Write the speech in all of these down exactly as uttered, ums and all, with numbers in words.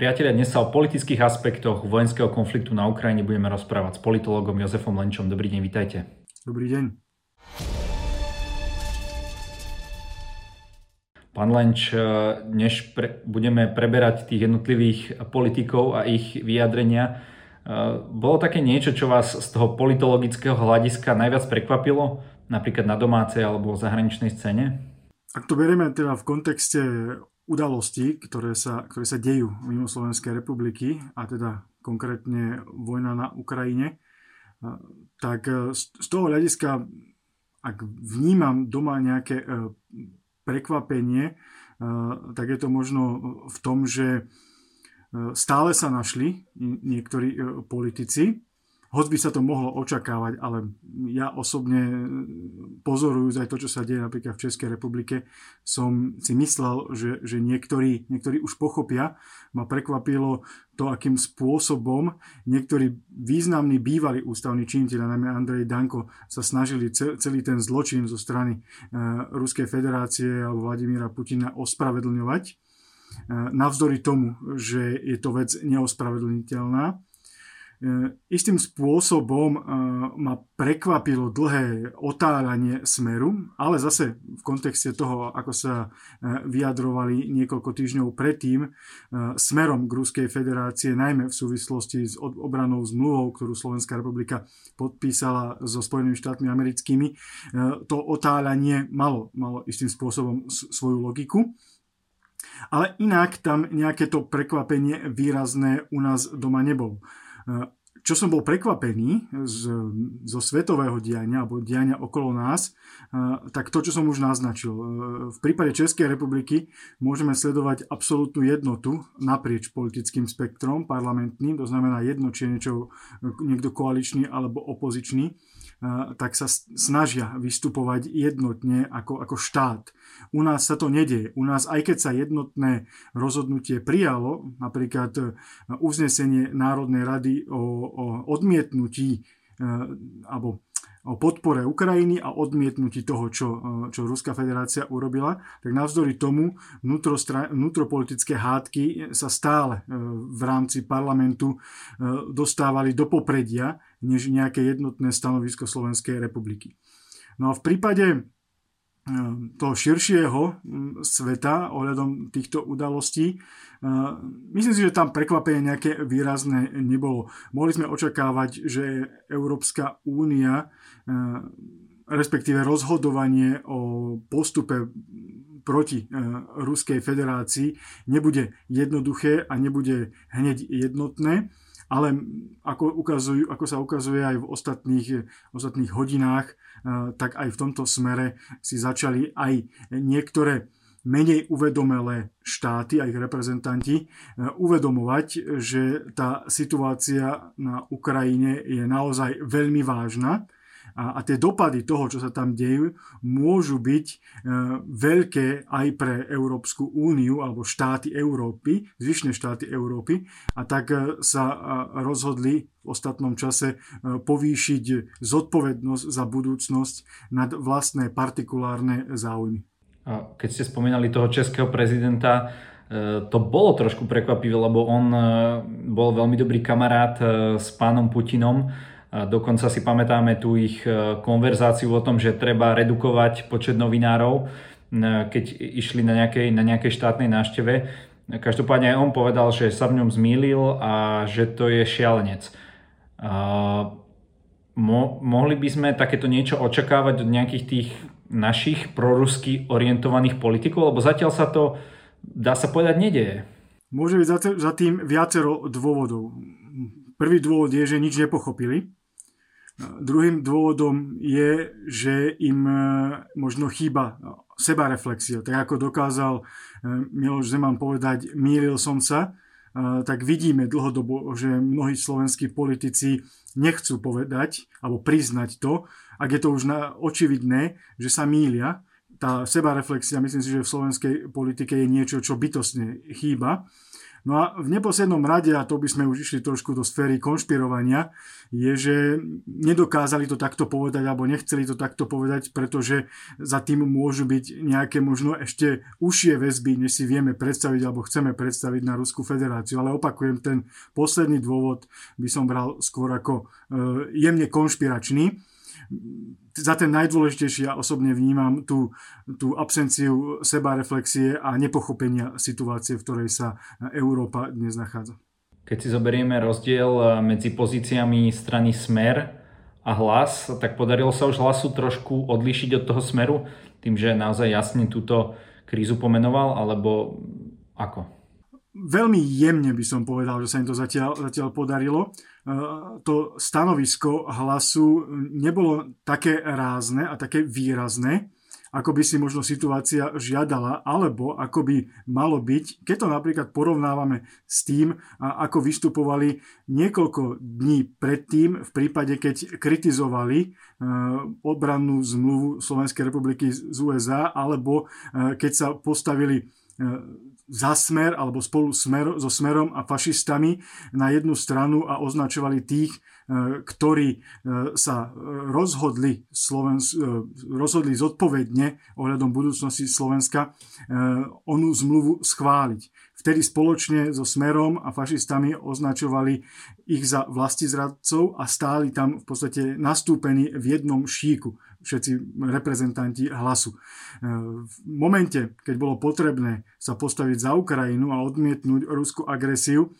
Priatelia, dnes sa o politických aspektoch vojenského konfliktu na Ukrajine budeme rozprávať s politológom Jozefom Lenčom. Dobrý deň, vitajte. Dobrý deň. Pán Lenč, než pre, budeme preberať tých jednotlivých politikov a ich vyjadrenia, bolo také niečo, čo vás z toho politologického hľadiska najviac prekvapilo? Napríklad na domácej alebo zahraničnej scéne? Ak to berieme teda v kontexte udalosti, ktoré sa, ktoré sa dejú mimo Slovenskej republiky, a teda konkrétne vojna na Ukrajine, tak z toho hľadiska, ak vnímam doma nejaké prekvapenie, tak je to možno v tom, že stále sa našli niektorí politici, hoď by sa to mohlo očakávať, ale ja osobne, pozorujúc aj to, čo sa deje napríklad v Českej republike, som si myslel, že, že niektorí, niektorí už pochopia. Ma prekvapilo to, akým spôsobom niektorí významní bývalí ústavní činitelia, najmä Andrej Danko, sa snažili celý ten zločin zo strany Ruskej federácie alebo Vladimíra Putina ospravedlňovať. Navzdory tomu, že je to vec neospravedlniteľná. Istým spôsobom ma prekvapilo dlhé otáranie Smeru, ale zase v kontexte toho, ako sa vyjadrovali niekoľko týždňov predtým smerom k Ruskej federácie, najmä v súvislosti s obranou zmluvou, ktorú Slovenská republika podpísala so Spojenými štátmi americkými, to otáranie malo, malo istým spôsobom svoju logiku. Ale inak tam nejaké to prekvapenie výrazné u nás doma nebolo. Čo som bol prekvapený z, zo svetového diania alebo diania okolo nás, tak to, čo som už naznačil. V prípade Českej republiky môžeme sledovať absolútnu jednotu naprieč politickým spektrom parlamentným, to znamená jedno, či je niečo, niekto koaličný alebo opozičný, tak sa snažia vystupovať jednotne ako, ako štát. U nás sa to nedeje. U nás, aj keď sa jednotné rozhodnutie prijalo, napríklad uznesenie Národnej rady o, o odmietnutí alebo o podpore Ukrajiny a odmietnutí toho, čo, čo Ruská federácia urobila, tak navzdory tomu vnútropolitické hádky sa stále v rámci parlamentu dostávali do popredia než nejaké jednotné stanovisko Slovenskej republiky. No a v prípade toho širšieho sveta ohľadom týchto udalostí, myslím si, že tam prekvapenie nejaké výrazné nebolo. Mohli sme očakávať, že Európska únia, respektíve rozhodovanie o postupe proti Ruskej federácii, nebude jednoduché a nebude hneď jednotné. Ale ako, ukazujú, ako sa ukazuje aj v ostatných, ostatných hodinách, tak aj v tomto smere si začali aj niektoré menej uvedomelé štáty a ich reprezentanti uvedomovať, že tá situácia na Ukrajine je naozaj veľmi vážna a, a tie dopady toho, čo sa tam dejú, môžu byť veľké aj pre Európsku úniu alebo štáty Európy, zvyšné štáty Európy, a tak sa rozhodli v ostatnom čase povýšiť zodpovednosť za budúcnosť nad vlastné partikulárne záujmy. A keď ste spomínali toho českého prezidenta, to bolo trošku prekvapivé, lebo on bol veľmi dobrý kamarát s pánom Putinom. Dokonca si pamätáme tú ich konverzáciu o tom, že treba redukovať počet novinárov, keď išli na nejakej, na nejakej štátnej návšteve. Každopádne aj on povedal, že sa v ňom zmýlil a že to je šialenec. Mo- mohli by sme takéto niečo očakávať od nejakých tých našich prorusky orientovaných politikov? Lebo zatiaľ sa to, dá sa povedať, nedeje. Môže byť za tým viacero dôvodov. Prvý dôvod je, že nič nepochopili. Druhým dôvodom je, že im možno chýba sebareflexia. Tak ako dokázal Miloš Zeman povedať, mýlil som sa, tak vidíme dlhodobo, že mnohí slovenskí politici nechcú povedať alebo priznať to, ak je to už očividné, že sa mýlia. Tá sebareflexia, myslím si, že v slovenskej politike je niečo, čo bytostne chýba. No a v neposlednom rade, a to by sme už išli trošku do sféry konšpirovania, je, že nedokázali to takto povedať alebo nechceli to takto povedať, pretože za tým môžu byť nejaké možno ešte užšie väzby, než si vieme predstaviť alebo chceme predstaviť na Ruskú federáciu. Ale opakujem, ten posledný dôvod by som bral skôr ako jemne konšpiračný. Za ten najdôležitejší ja osobne vnímam tú, tú absenciu sebareflexie a nepochopenia situácie, v ktorej sa Európa dnes nachádza. Keď si zoberieme rozdiel medzi pozíciami strany Smer a Hlas, tak podarilo sa už Hlasu trošku odlíšiť od toho Smeru, tým, že naozaj jasne túto krízu pomenoval, alebo ako? Veľmi jemne by som povedal, že sa im to zatiaľ, zatiaľ podarilo. To stanovisko Hlasu nebolo také rázne a také výrazné, ako by si možno situácia žiadala, alebo ako by malo byť, keď to napríklad porovnávame s tým, ako vystupovali niekoľko dní predtým, v prípade, keď kritizovali obrannú zmluvu Slovenskej republiky z U S A, alebo keď sa postavili za Smer alebo spolu smer, so Smerom a fašistami na jednu stranu a označovali tých, ktorí sa rozhodli, Slovens- rozhodli zodpovedne ohľadom budúcnosti Slovenska onú zmluvu schváliť. Vtedy spoločne so Smerom a fašistami označovali ich za vlastizradcov a stáli tam v podstate nastúpení v jednom šíku, všetci reprezentanti Hlasu. V momente, keď bolo potrebné sa postaviť za Ukrajinu a odmietnúť ruskú agresiu,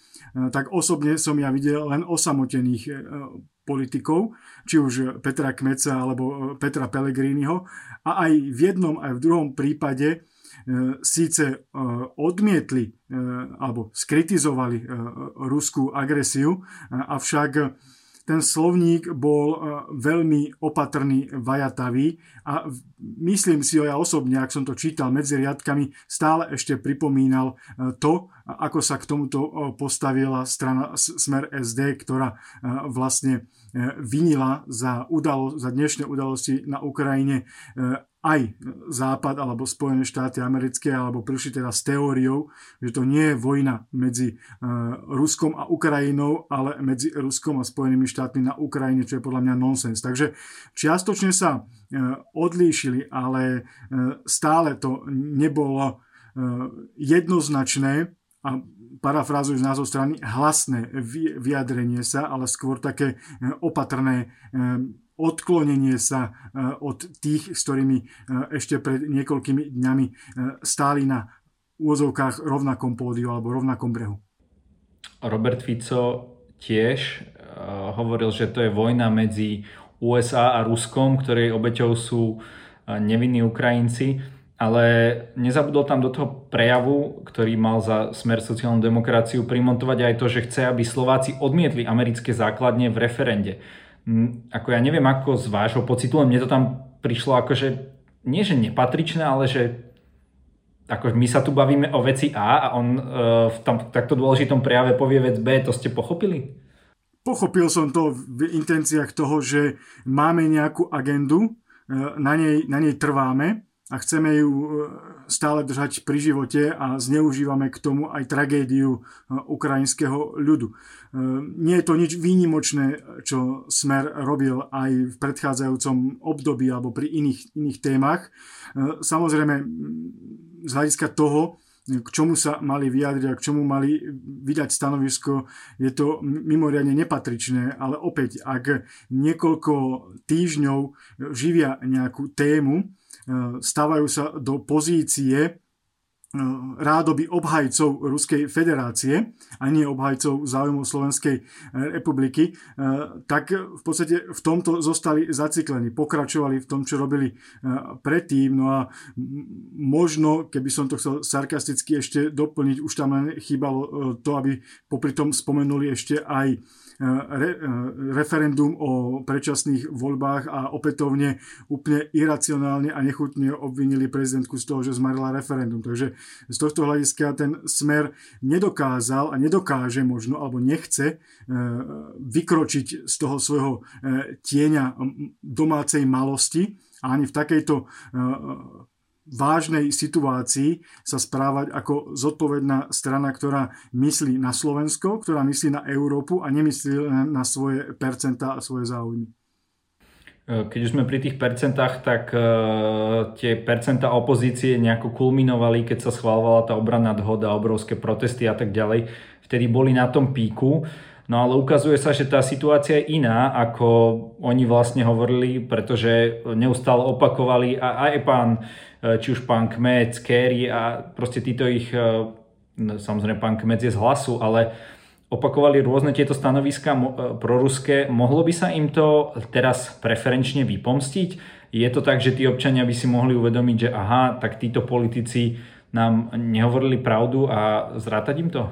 tak osobne som ja videl len osamotených politikov, či už Petra Kmeca alebo Petra Pellegriniho. A aj v jednom, aj v druhom prípade síce odmietli alebo skritizovali ruskú agresiu, avšak ten slovník bol veľmi opatrný, vajatavý a myslím si ho ja osobne, ak som to čítal medzi riadkami, stále ešte pripomínal to, ako sa k tomuto postavila strana Smer es dé, ktorá vlastne vinila za, udalo, za dnešné udalosti na Ukrajine aj Západ alebo Spojené štáty americké, alebo prišli teda s teóriou, že to nie je vojna medzi Ruskom a Ukrajinou, ale medzi Ruskom a Spojenými štátmi na Ukrajine, čo je podľa mňa nonsens. Takže čiastočne sa odlíšili, ale stále to nebolo jednoznačné a parafrázujúc názov strany, hlasné vyjadrenie sa, ale skôr také opatrné odklonenie sa od tých, s ktorými ešte pred niekoľkými dňami stáli na úvozovkách rovnakom pódiu alebo rovnakom brehu. Robert Fico tiež hovoril, že to je vojna medzi U S A a Ruskom, ktorej obeťou sú nevinní Ukrajinci, ale nezabudol tam do toho prejavu, ktorý mal za Smer sociálnu demokraciu, primontovať aj to, že chce, aby Slováci odmietli americké základne v referende. Ako ja neviem, ako z vášho pocitu, ale mne to tam prišlo akože, nie že nepatričné, ale že ako my sa tu bavíme o veci A a on e, v tam, takto dôležitom prejave povie vec B, to ste pochopili? Pochopil som to v intenciách toho, že máme nejakú agendu, na nej, na nej trváme a chceme ju stále držať pri živote a zneužívame k tomu aj tragédiu ukrajinského ľudu. Nie je to nič výnimočné, čo Smer robil aj v predchádzajúcom období alebo pri iných, iných témach. Samozrejme, z hľadiska toho, k čomu sa mali vyjadriť a k čomu mali vydať stanovisko, je to mimoriadne nepatričné, ale opäť, ak niekoľko týždňov živia nejakú tému, stávajú sa do pozície rádoby obhajcov Ruskej federácie a nie obhajcov záujmov Slovenskej republiky, tak v podstate v tomto zostali zaciklení, pokračovali v tom, čo robili predtým. No a možno, keby som to chcel sarkasticky ešte doplniť, už tam len chýbalo to, aby popri tom spomenuli ešte aj Re, referendum o predčasných voľbách a opätovne úplne iracionálne a nechutne obvinili prezidentku z toho, že zmarila referendum. Takže z tohto hľadiska ten Smer nedokázal a nedokáže možno, alebo nechce vykročiť z toho svojho tieňa domácej malosti a ani v takejto vážnej situácii sa správať ako zodpovedná strana, ktorá myslí na Slovensko, ktorá myslí na Európu a nemyslí na svoje percentá a svoje záujmy. Keď už sme pri tých percentách, tak uh, tie percentá opozície nejako kulminovali, keď sa schváľovala tá obranná dohoda, obrovské protesty a tak ďalej. Vtedy boli na tom píku. No ale ukazuje sa, že tá situácia je iná, ako oni vlastne hovorili, pretože neustále opakovali a aj pán, či už pán Kmec, Kerry a proste títo ich, samozrejme pán Kmec je z Hlasu, ale opakovali rôzne tieto stanoviská proruské. Mohlo by sa im to teraz preferenčne vypomstiť? Je to tak, že tí občania by si mohli uvedomiť, že aha, tak títo politici nám nehovorili pravdu a zrátať im to?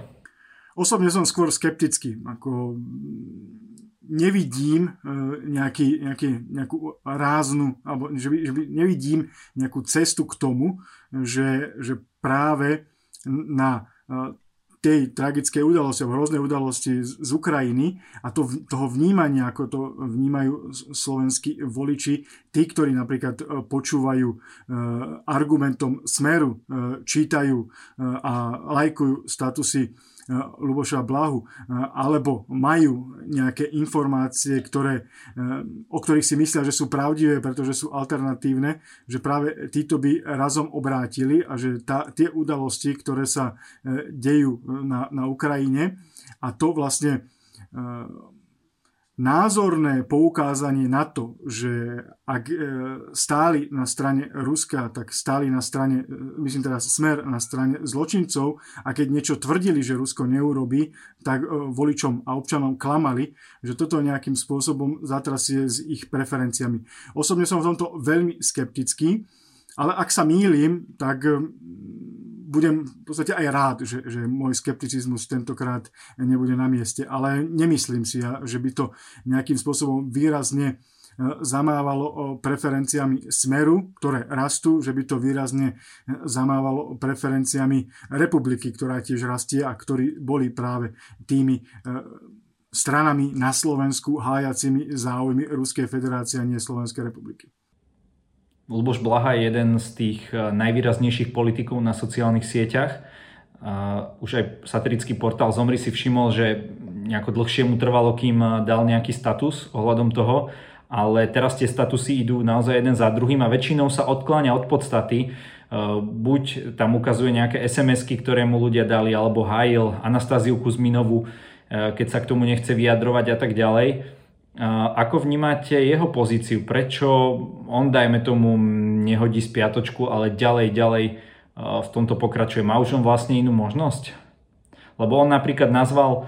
Osobne som skôr skeptický. Ako nevidím nejaký, nejaký, nejakú ráznu, alebo že by, že by nevidím nejakú cestu k tomu, že, že práve na tej tragickej udalosti, alebo hroznej udalosti z, z Ukrajiny a to, toho vnímania, ako to vnímajú slovenskí voliči, tí, ktorí napríklad počúvajú e, argumentom Smeru, e, čítajú e, a lajkujú statusy Luboša Blahu, alebo majú nejaké informácie, ktoré, o ktorých si myslia, že sú pravdivé, pretože sú alternatívne, že práve títo by razom obrátili a že tá, tie udalosti, ktoré sa dejú na, na Ukrajine a to vlastne názorné poukázanie na to, že ak stáli na strane Ruska, tak stáli na strane, myslím teraz Smer, na strane zločincov a keď niečo tvrdili, že Rusko neurobí, tak voličom a občanom klamali, že toto nejakým spôsobom zatrasie s ich preferenciami. Osobne som v tomto veľmi skeptický, ale ak sa mýlim, tak budem v podstate aj rád, že, že môj skepticizmus tentokrát nebude na mieste, ale nemyslím si, že by to nejakým spôsobom výrazne zamávalo preferenciami Smeru, ktoré rastú, že by to výrazne zamávalo preferenciami Republiky, ktorá tiež rastie a ktorí boli práve tými stranami na Slovensku hájacimi záujmy Ruskej federácie a nie Slovenskej republiky. Luboš Blaha je jeden z tých najvýraznejších politikov na sociálnych sieťach. Už aj satirický portál Zomri si všimol, že nejako dlhšie mu trvalo, kým dal nejaký status ohľadom toho, ale teraz tie statusy idú naozaj jeden za druhým a väčšinou sa odkláňa od podstaty. Buď tam ukazuje nejaké es em esky, ktoré mu ľudia dali, alebo hájil Anastáziu Kuzmínovú, keď sa k tomu nechce vyjadrovať a tak ďalej. Ako vnímate jeho pozíciu? Prečo on, dajme tomu, nehodí spiatočku, ale ďalej, ďalej v tomto pokračuje? Má už on vlastne inú možnosť? Lebo on napríklad nazval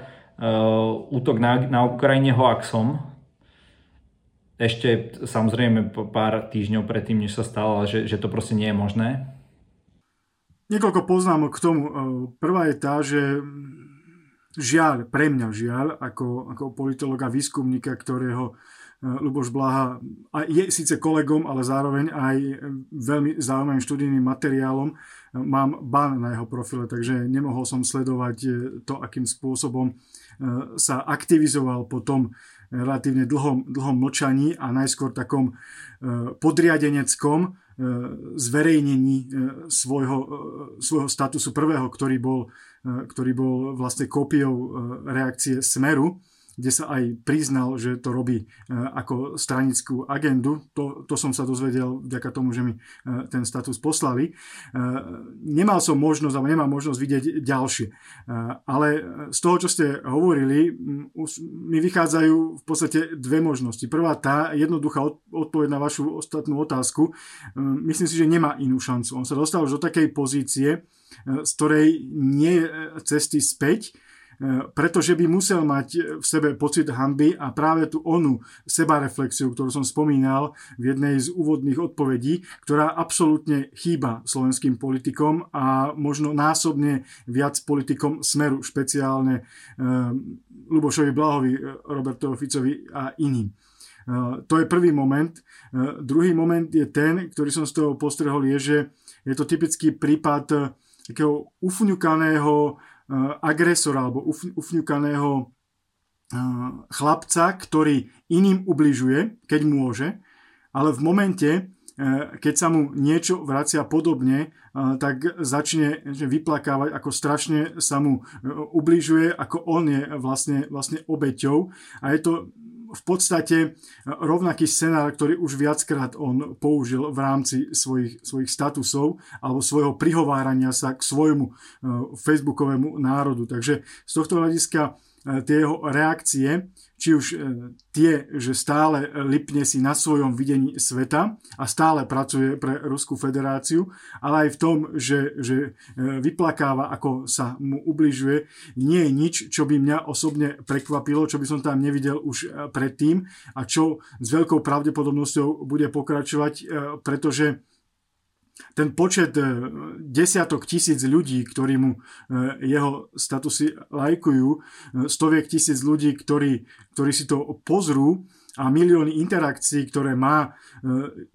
útok na, na Ukrajine hoaxom. Ešte samozrejme pár týždňov predtým, než sa stalo, že, že to proste nie je možné. Niekoľko poznámok k tomu. Prvá je tá, že... Žiaľ, pre mňa žiaľ, ako, ako politologa, výskumníka, ktorého Luboš Blaha je síce kolegom, ale zároveň aj veľmi zaujímavým študijným materiálom, mám ban na jeho profile, takže nemohol som sledovať to, akým spôsobom sa aktivizoval po tom relatívne dlhom, dlhom mlčaní a najskôr takom podriadeneckom zverejnení svojho, svojho statusu prvého, ktorý bol, ktorý bol vlastne kópiou reakcie Smeru, kde sa aj priznal, že to robí ako stranickú agendu. To, to som sa dozvedel vďaka tomu, že mi ten status poslali. Nemal som možnosť, alebo nemám možnosť vidieť ďalšie. Ale z toho, čo ste hovorili, mi vychádzajú v podstate dve možnosti. Prvá tá, jednoduchá odpoveď na vašu ostatnú otázku. Myslím si, že nemá inú šancu. On sa dostal už do takej pozície, z ktorej nie je cesty späť, pretože by musel mať v sebe pocit hanby a práve tú onu sebareflexiu, ktorú som spomínal v jednej z úvodných odpovedí, ktorá absolútne chýba slovenským politikom a možno násobne viac politikom Smeru, špeciálne Lubošovi Blahovi, Robertovi Ficovi a iným. To je prvý moment. Druhý moment je ten, ktorý som z toho postrehol, je, že je to typický prípad takého ufňukaného agresora alebo ufňukaného chlapca, ktorý iným ubližuje, keď môže, ale v momente, keď sa mu niečo vracia podobne, tak začne vyplakávať, ako strašne sa mu ubližuje, ako on je vlastne, vlastne obeťou. A je to v podstate rovnaký scenár, ktorý už viackrát on použil v rámci svojich, svojich statusov alebo svojho prihovárania sa k svojmu facebookovému národu. Takže z tohto hľadiska tie jeho reakcie, či už tie, že stále lipne si na svojom videní sveta a stále pracuje pre Ruskú federáciu, ale aj v tom, že, že vyplakáva, ako sa mu ubližuje, nie je nič, čo by mňa osobne prekvapilo, čo by som tam nevidel už predtým a čo s veľkou pravdepodobnosťou bude pokračovať, pretože ten počet desiatok tisíc ľudí, ktorí mu jeho statusy lajkujú, stoviek tisíc ľudí, ktorí, ktorí si to pozrú, a milióny interakcií, ktoré má,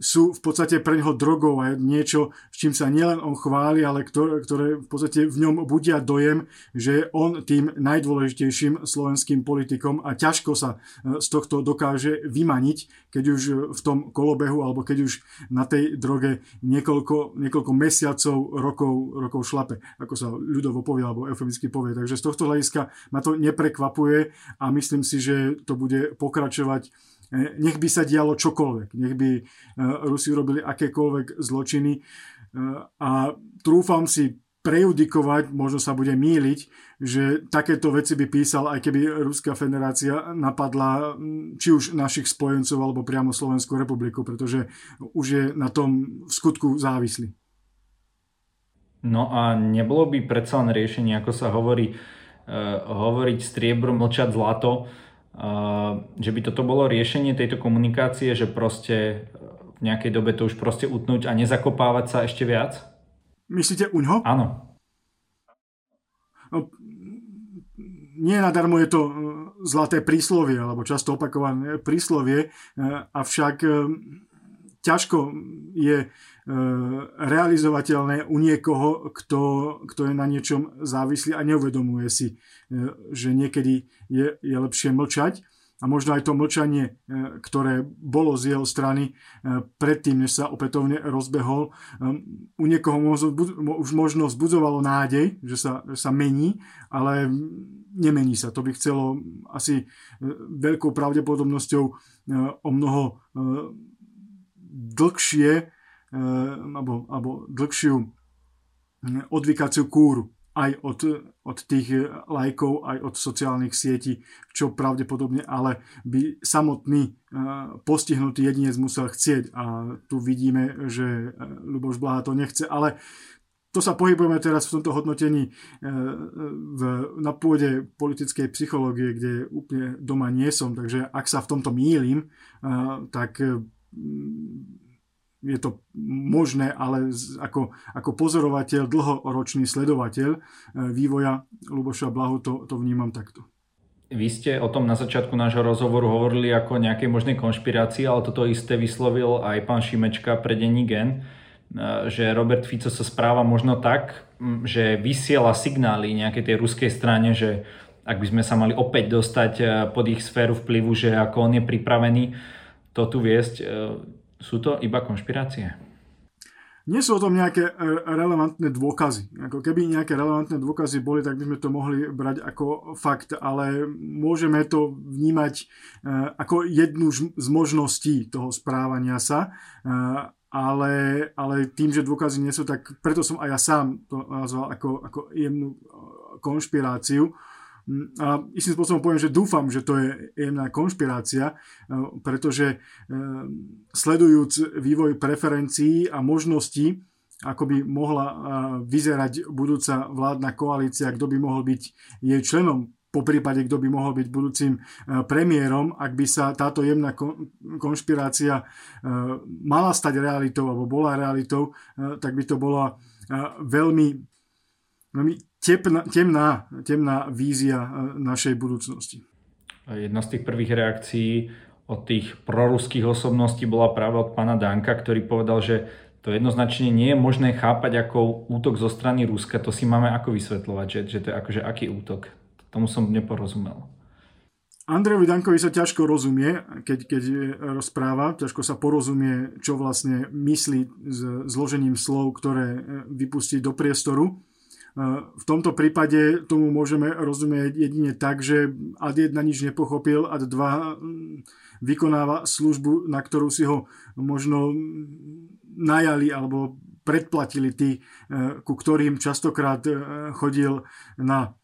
sú v podstate pre neho drogou a niečo, s čím sa nielen on chváli, ale ktoré, ktoré v podstate v ňom budia dojem, že je on tým najdôležitejším slovenským politikom a ťažko sa z tohto dokáže vymaniť, keď už v tom kolobehu alebo keď už na tej droge niekoľko, niekoľko mesiacov, rokov, rokov šlape, ako sa ľudovo povie alebo eufemicky povie. Takže z tohto hľadiska ma to neprekvapuje a myslím si, že to bude pokračovať. Nech by sa dialo čokoľvek, nech by Rusi urobili akékoľvek zločiny a trúfam si prejudikovať, možno sa bude mýliť, že takéto veci by písal, aj keby Ruská federácia napadla či už našich spojencov alebo priamo Slovenskú republiku, pretože už je na tom v skutku závislý. No a nebolo by predsa len riešenie, ako sa hovorí, uh, hovoriť striebro, mlčať zlato, Uh, že by toto bolo riešenie tejto komunikácie, že proste v nejakej dobe to už proste utnúť a nezakopávať sa ešte viac? Myslíte uňho? Áno. No, nie nadarmo je to zlaté príslovie, alebo často opakované príslovie, avšak ťažko je realizovateľné u niekoho, kto, kto je na niečom závislý a neuvedomuje si, že niekedy je, je lepšie mlčať. A možno aj to mlčanie, ktoré bolo z jeho strany predtým, než sa opätovne rozbehol, u niekoho možno, už možno vzbudzovalo nádej, že sa, že sa mení, ale nemení sa. To by chcelo asi veľkou pravdepodobnosťou o mnoho dlhšie Alebo, alebo dlhšiu odvykaciu kúru aj od, od tých lajkov, aj od sociálnych sietí, čo pravdepodobne ale by samotný postihnutý jedinec musel chcieť a tu vidíme, že Luboš Blaha to nechce, ale to sa pohybujeme teraz v tomto hodnotení v, na pôde politickej psychológie, kde úplne doma nie som, takže ak sa v tomto mýlim, tak je to možné, ale ako, ako pozorovateľ, dlhoročný sledovateľ vývoja Luboša Blahu to, to vnímam takto. Vy ste o tom na začiatku nášho rozhovoru hovorili ako o nejakej možnej konšpirácii, ale toto isté vyslovil aj pán Šimečka pre denní Gen, že Robert Fico sa správa možno tak, že vysiela signály nejakej tej ruskej strane, že ak by sme sa mali opäť dostať pod ich sféru vplyvu, že ako on je pripravený to tu viesť. Sú to iba konšpirácie? Nie sú o tom nejaké relevantné dôkazy. Ako keby nejaké relevantné dôkazy boli, tak by sme to mohli brať ako fakt, ale môžeme to vnímať ako jednu z možností toho správania sa, ale, ale tým, že dôkazy nie sú, tak preto som aj ja sám to nazval ako, ako jemnú konšpiráciu. A istým spôsobom poviem, že dúfam, že to je jemná konšpirácia, pretože sledujúc vývoj preferencií a možností, ako by mohla vyzerať budúca vládna koalícia, kto by mohol byť jej členom, po prípade, kto by mohol byť budúcim premiérom, ak by sa táto jemná konšpirácia mala stať realitou alebo bola realitou, tak by to bola veľmi, veľmi Temná, temná, temná vízia našej budúcnosti. Jedna z tých prvých reakcií od tých proruských osobností bola práve od pána Danka, ktorý povedal, že to jednoznačne nie je možné chápať ako útok zo strany Ruska. To si máme ako vysvetľovať, že, že to je akože aký útok. Tomu som neporozumel. Andrejovi Dankovi sa ťažko rozumie, keď, keď rozpráva, ťažko sa porozumie, čo vlastne myslí s zložením slov, ktoré vypustí do priestoru. V tomto prípade tomu môžeme rozumieť jedine tak, že ad jedna nič nepochopil, ad dva vykonáva službu, na ktorú si ho možno najali alebo predplatili tí, ku ktorým častokrát chodil na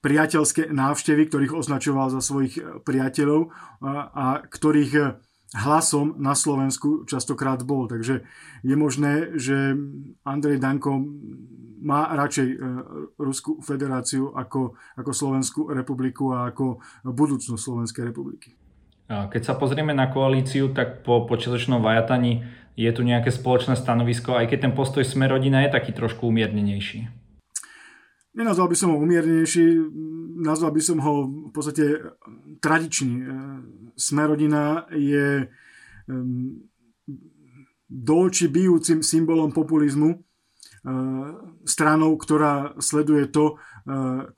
priateľské návštevy, ktorých označoval za svojich priateľov a, a ktorých hlasom na Slovensku častokrát bol. Takže je možné, že Andrej Danko má radšej Ruskú federáciu ako, ako Slovenskú republiku a ako budúcnosť Slovenskej republiky. Keď sa pozrieme na koalíciu, tak po počiatočnom vajatani je tu nejaké spoločné stanovisko, aj keď ten postoj Sme rodina je taký trošku umiernenejší. Nenazval by som ho umiernejší, nazval by som ho v podstate tradičný. Sme rodina je do očí bijúcim symbolom populizmu, stranou, ktorá sleduje to,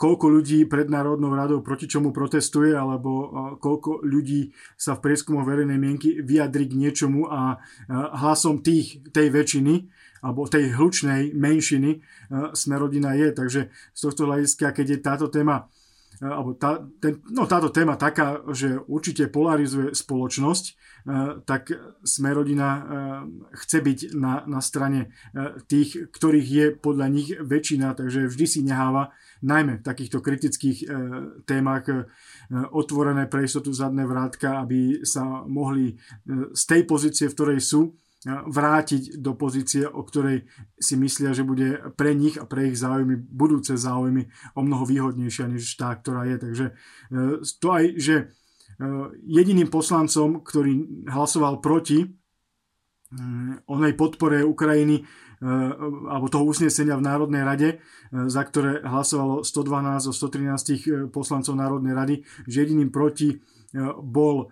koľko ľudí pred Národnou radou proti čomu protestuje, alebo koľko ľudí sa v prieskumoch verejnej mienky vyjadri k niečomu a hlasom tých, tej väčšiny alebo tej hlučnej menšiny Smerodina je. Takže z tohto hľadiska, keď je táto téma, alebo tá, ten, no táto téma taká, že určite polarizuje spoločnosť, tak Smerodina chce byť na, na strane tých, ktorých je podľa nich väčšina, takže vždy si neháva, najmä v takýchto kritických témach, otvorené pre istotu zadné vrátka, aby sa mohli z tej pozície, v ktorej sú, vrátiť do pozície, o ktorej si myslia, že bude pre nich a pre ich záujmy, budúce záujmy o mnoho výhodnejšia než tá, ktorá je. Takže to aj, že jediným poslancom, ktorý hlasoval proti onej podpore Ukrajiny alebo toho usnesenia v Národnej rade, za ktoré hlasovalo stodvanásť zo stotrinásť poslancov Národnej rady, že jediným proti bol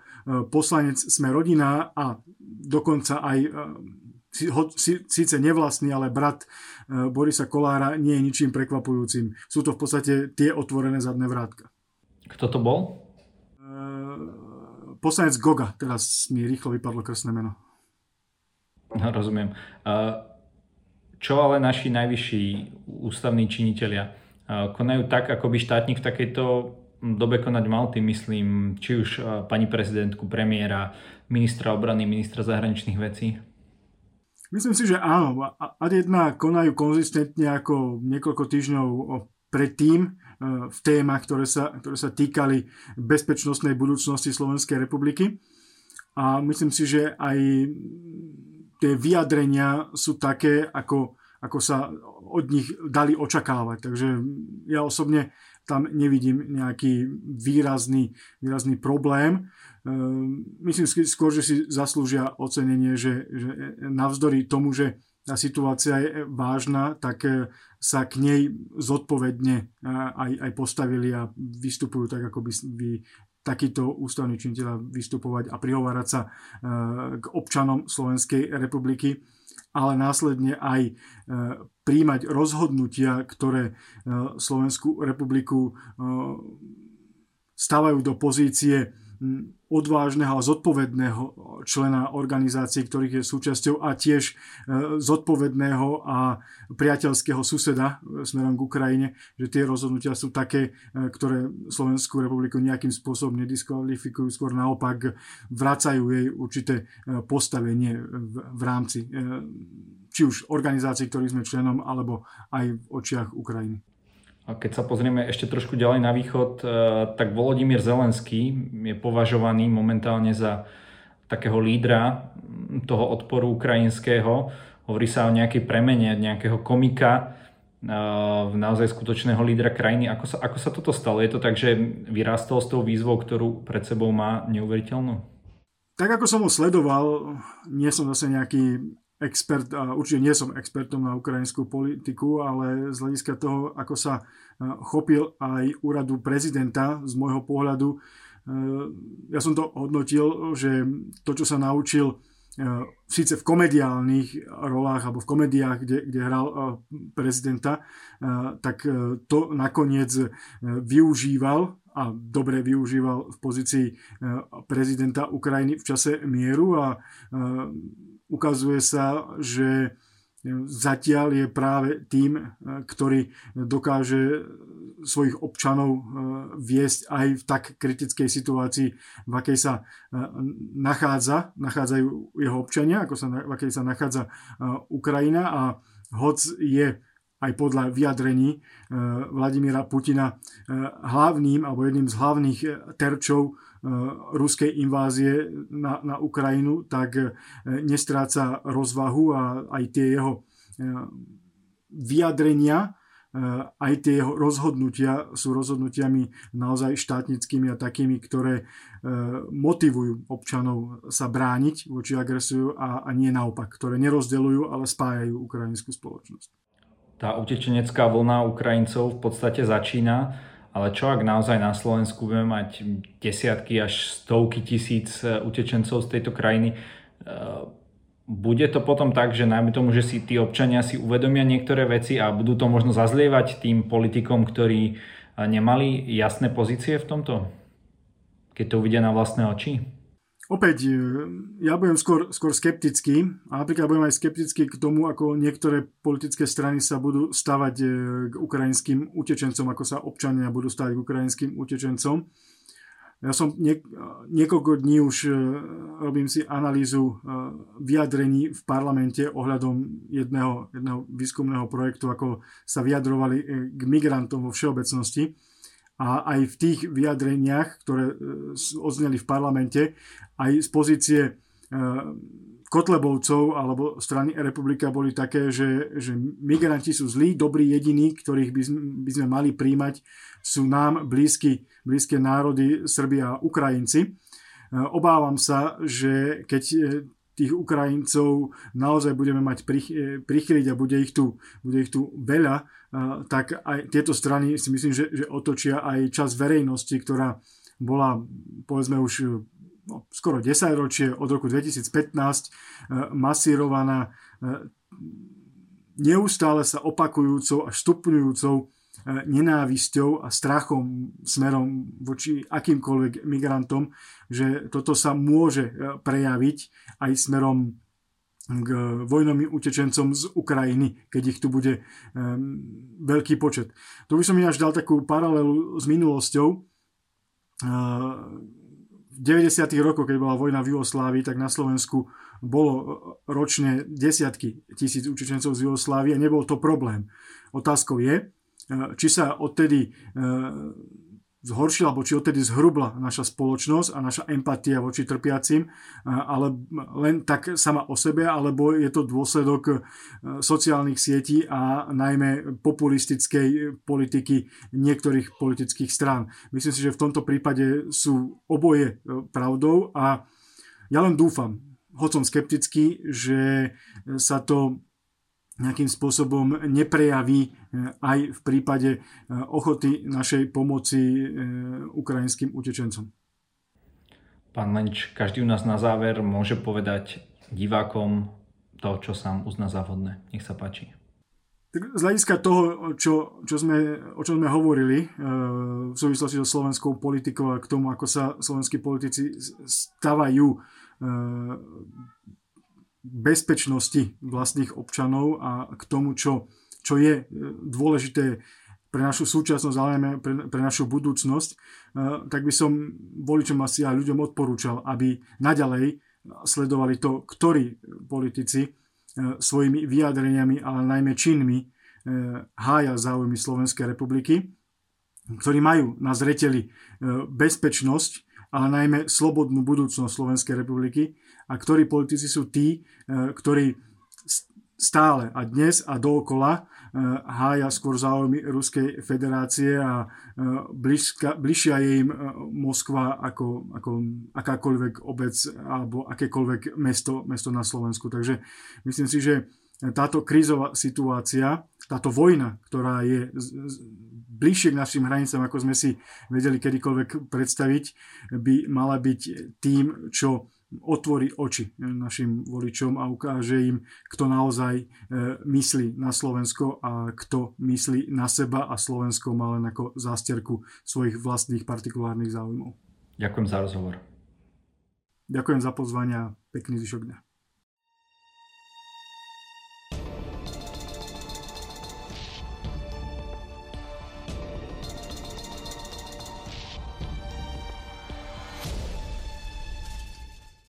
poslanec Sme rodina a dokonca aj síce nevlastný, ale brat Borisa Kolára nie je ničím prekvapujúcim. Sú to v podstate tie otvorené zadné vrátka. Kto to bol? Poslanec Goga. Teraz mi rýchlo vypadlo krstné meno. No, rozumiem. Čo ale naši najvyšší ústavní činitelia konajú tak, ako by štátnik v takejto dobe konať mal, tým myslím, či už pani prezidentku, premiéra, ministra obrany, ministra zahraničných vecí? Myslím si, že áno. Ad jedna konajú konzistentne ako niekoľko týždňov predtým v témach, ktoré sa, ktoré sa týkali bezpečnostnej budúcnosti Slovenskej republiky. A myslím si, že aj tie vyjadrenia sú také, ako, ako sa od nich dali očakávať. Takže ja osobne tam nevidím nejaký výrazný, výrazný problém. Myslím skôr, že si zaslúžia ocenenie, že, že navzdory tomu, že tá situácia je vážna, tak sa k nej zodpovedne aj, aj postavili a vystupujú tak, ako by, by takýto ústavní činitelia vystupovať a prihovárať sa k občanom Slovenskej republiky, ale následne aj príjmať rozhodnutia, ktoré Slovenskú republiku stávajú do pozície odvážneho a zodpovedného člena organizácií, ktorých je súčasťou, a tiež zodpovedného a priateľského suseda smerom k Ukrajine, že tie rozhodnutia sú také, ktoré Slovenskú republiku nejakým spôsobom nediskvalifikujú, skôr naopak vracajú jej určité postavenie v rámci či už organizácií, ktorých sme členom, alebo aj v očiach Ukrajiny. A keď sa pozrieme ešte trošku ďalej na východ, tak Volodimír Zelenský je považovaný momentálne za takého lídra toho odporu ukrajinského. Hovorí sa o nejakej premene, nejakého komika v naozaj skutočného lídra krajiny. Ako sa, ako sa toto stalo? Je to tak, že vyrástol s tou výzvou, ktorú pred sebou má, neuveriteľnú? Tak ako som ho sledoval, nie som zase nejaký expert, a určite nie som expertom na ukrajinskú politiku, ale z hľadiska toho, ako sa chopil aj úradu prezidenta, z môjho pohľadu, ja som to hodnotil, že to, čo sa naučil síce v komediálnych rolách alebo v komediách, kde, kde hral prezidenta, tak to nakoniec využíval a dobre využíval v pozícii prezidenta Ukrajiny v čase mieru a ukazuje sa, že zatiaľ je práve tým, ktorý dokáže svojich občanov viesť aj v tak kritickej situácii, v akej sa nachádza, nachádzajú jeho občania, ako sa, v akej sa nachádza Ukrajina. A hoc je aj podľa vyjadrení Vladimíra Putina hlavným alebo jedným z hlavných terčov ruskej invázie na, na Ukrajinu, tak nestráca rozvahu a aj tie jeho vyjadrenia, aj tie jeho rozhodnutia sú rozhodnutiami naozaj štátnickými a takými, ktoré motivujú občanov sa brániť voči agresiu a, a nie naopak, ktoré nerozdeľujú, ale spájajú ukrajinskú spoločnosť. Tá utečenecká vlna Ukrajincov v podstate začína. Ale čo ak naozaj na Slovensku budeme mať desiatky až stovky tisíc utečencov z tejto krajiny? Bude to potom tak, že najmä tomu, že si tí občania si uvedomia niektoré veci a budú to možno zazlievať tým politikom, ktorí nemali jasné pozície v tomto? Keď to uvidia na vlastné oči? Opäť, ja budem skôr, skôr skeptický a napríklad budem aj skeptický k tomu, ako niektoré politické strany sa budú stavať k ukrajinským utečencom, ako sa občania budú stavať k ukrajinským utečencom. Ja som niek- niekoľko dní už robím si analýzu vyjadrení v parlamente ohľadom jedného, jedného výskumného projektu, ako sa vyjadrovali k migrantom vo všeobecnosti. A aj v tých vyjadreniach, ktoré odzneli v parlamente, aj z pozície kotlebovcov alebo strany Republika boli také, že, že migranti sú zlí, dobrí jediní, ktorých by sme, by sme mali príjmať, sú nám blízky, blízke národy Srbi a Ukrajinci. Obávam sa, že keď tých Ukrajincov naozaj budeme mať prichyliť a bude ich tu, bude ich tu veľa, tak aj tieto strany si myslím, že, že otočia aj čas verejnosti, ktorá bola povedzme už no, skoro desaťročie od roku dvetisícpätnásť masírovaná neustále sa opakujúcou a stupňujúcou nenávisťou a strachom smerom voči akýmkoľvek migrantom, že toto sa môže prejaviť aj smerom k vojnovým utečencom z Ukrajiny, keď ich tu bude um, veľký počet. Tu by som ináč dal takú paralelu s minulosťou. V deväťdesiatych rokoch, keď bola vojna v Jugoslávii, tak na Slovensku bolo ročne desiatky tisíc utečencov z Jugoslávie a nebol to problém. Otázkou je, či sa odtedy zhoršila, alebo či odtedy zhrubla naša spoločnosť a naša empatia voči trpiacim, ale len tak sama o sebe, alebo je to dôsledok sociálnych sietí a najmä populistickej politiky niektorých politických strán. Myslím si, že v tomto prípade sú oboje pravdou a ja len dúfam, hoď som skeptický, že sa to nejakým spôsobom neprejaví aj v prípade ochoty našej pomoci ukrajinským utečencom. Pán Lenč, každý u nás na záver môže povedať divákom to, čo sám uzná za vhodné. Nech sa páči. Z hľadiska toho, čo, čo sme, o čom sme hovorili v súvislosti so slovenskou politikou a k tomu, ako sa slovenskí politici stavajú bezpečnosti vlastných občanov a k tomu, čo, čo je dôležité pre našu súčasnosť, ale najmä pre, pre našu budúcnosť, tak by som voličom asi aj ľuďom odporúčal, aby naďalej sledovali to, ktorí politici svojimi vyjadreniami, ale najmä činmi hája záujmy Slovenskej republiky, ktorí majú na zreteli bezpečnosť, ale najmä slobodnú budúcnosť Slovenskej republiky a ktorí politici sú tí, ktorí stále a dnes a dookola hája skôr záujmy Ruskej federácie a blízka, bližšia je im Moskva ako, ako akákoľvek obec alebo akékoľvek mesto, mesto na Slovensku. Takže myslím si, že táto krízová situácia, táto vojna, ktorá je bližšie k našim hranicám, ako sme si vedeli kedykoľvek predstaviť, by mala byť tým, čo otvorí oči našim voličom a ukáže im, kto naozaj myslí na Slovensko a kto myslí na seba a Slovensko má len ako zástierku svojich vlastných partikulárnych záujmov. Ďakujem za rozhovor. Ďakujem za pozvanie a pekný zvyšok dňa.